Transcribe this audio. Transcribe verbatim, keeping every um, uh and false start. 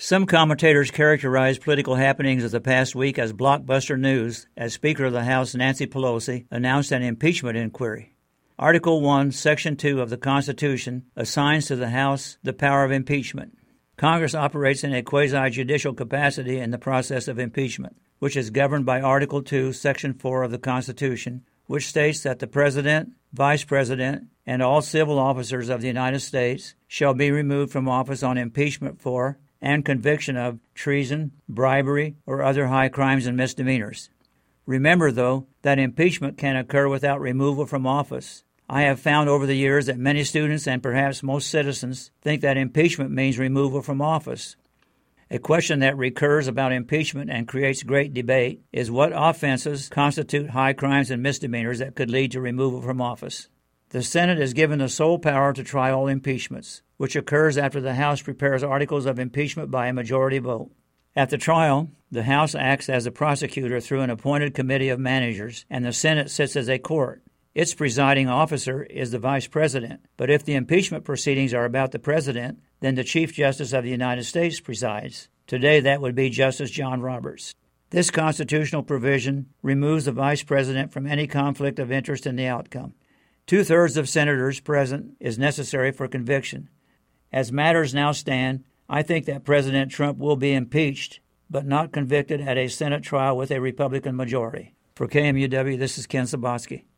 Some commentators characterized political happenings of the past week as blockbuster news as Speaker of the House Nancy Pelosi announced an impeachment inquiry. Article one, Section two of the Constitution assigns to the House the power of impeachment. Congress operates in a quasi-judicial capacity in the process of impeachment, which is governed by Article two, Section four of the Constitution, which states that the President, Vice President, and all civil officers of the United States shall be removed from office on impeachment for and conviction of treason, bribery, or other high crimes and misdemeanors. Remember, though, that impeachment can occur without removal from office. I have found over the years that many students and perhaps most citizens think that impeachment means removal from office. A question that recurs about impeachment and creates great debate is what offenses constitute high crimes and misdemeanors that could lead to removal from office. The Senate is given the sole power to try all impeachments, which occurs after the House prepares articles of impeachment by a majority vote. At the trial, the House acts as a prosecutor through an appointed committee of managers, and the Senate sits as a court. Its presiding officer is the Vice President, but if the impeachment proceedings are about the President, then the Chief Justice of the United States presides. Today, that would be Justice John Roberts. This constitutional provision removes the Vice President from any conflict of interest in the outcome. Two-thirds of senators present is necessary for conviction. As matters now stand, I think that President Trump will be impeached, but not convicted at a Senate trial with a Republican majority. For K M U W, this is Ken Ciboski.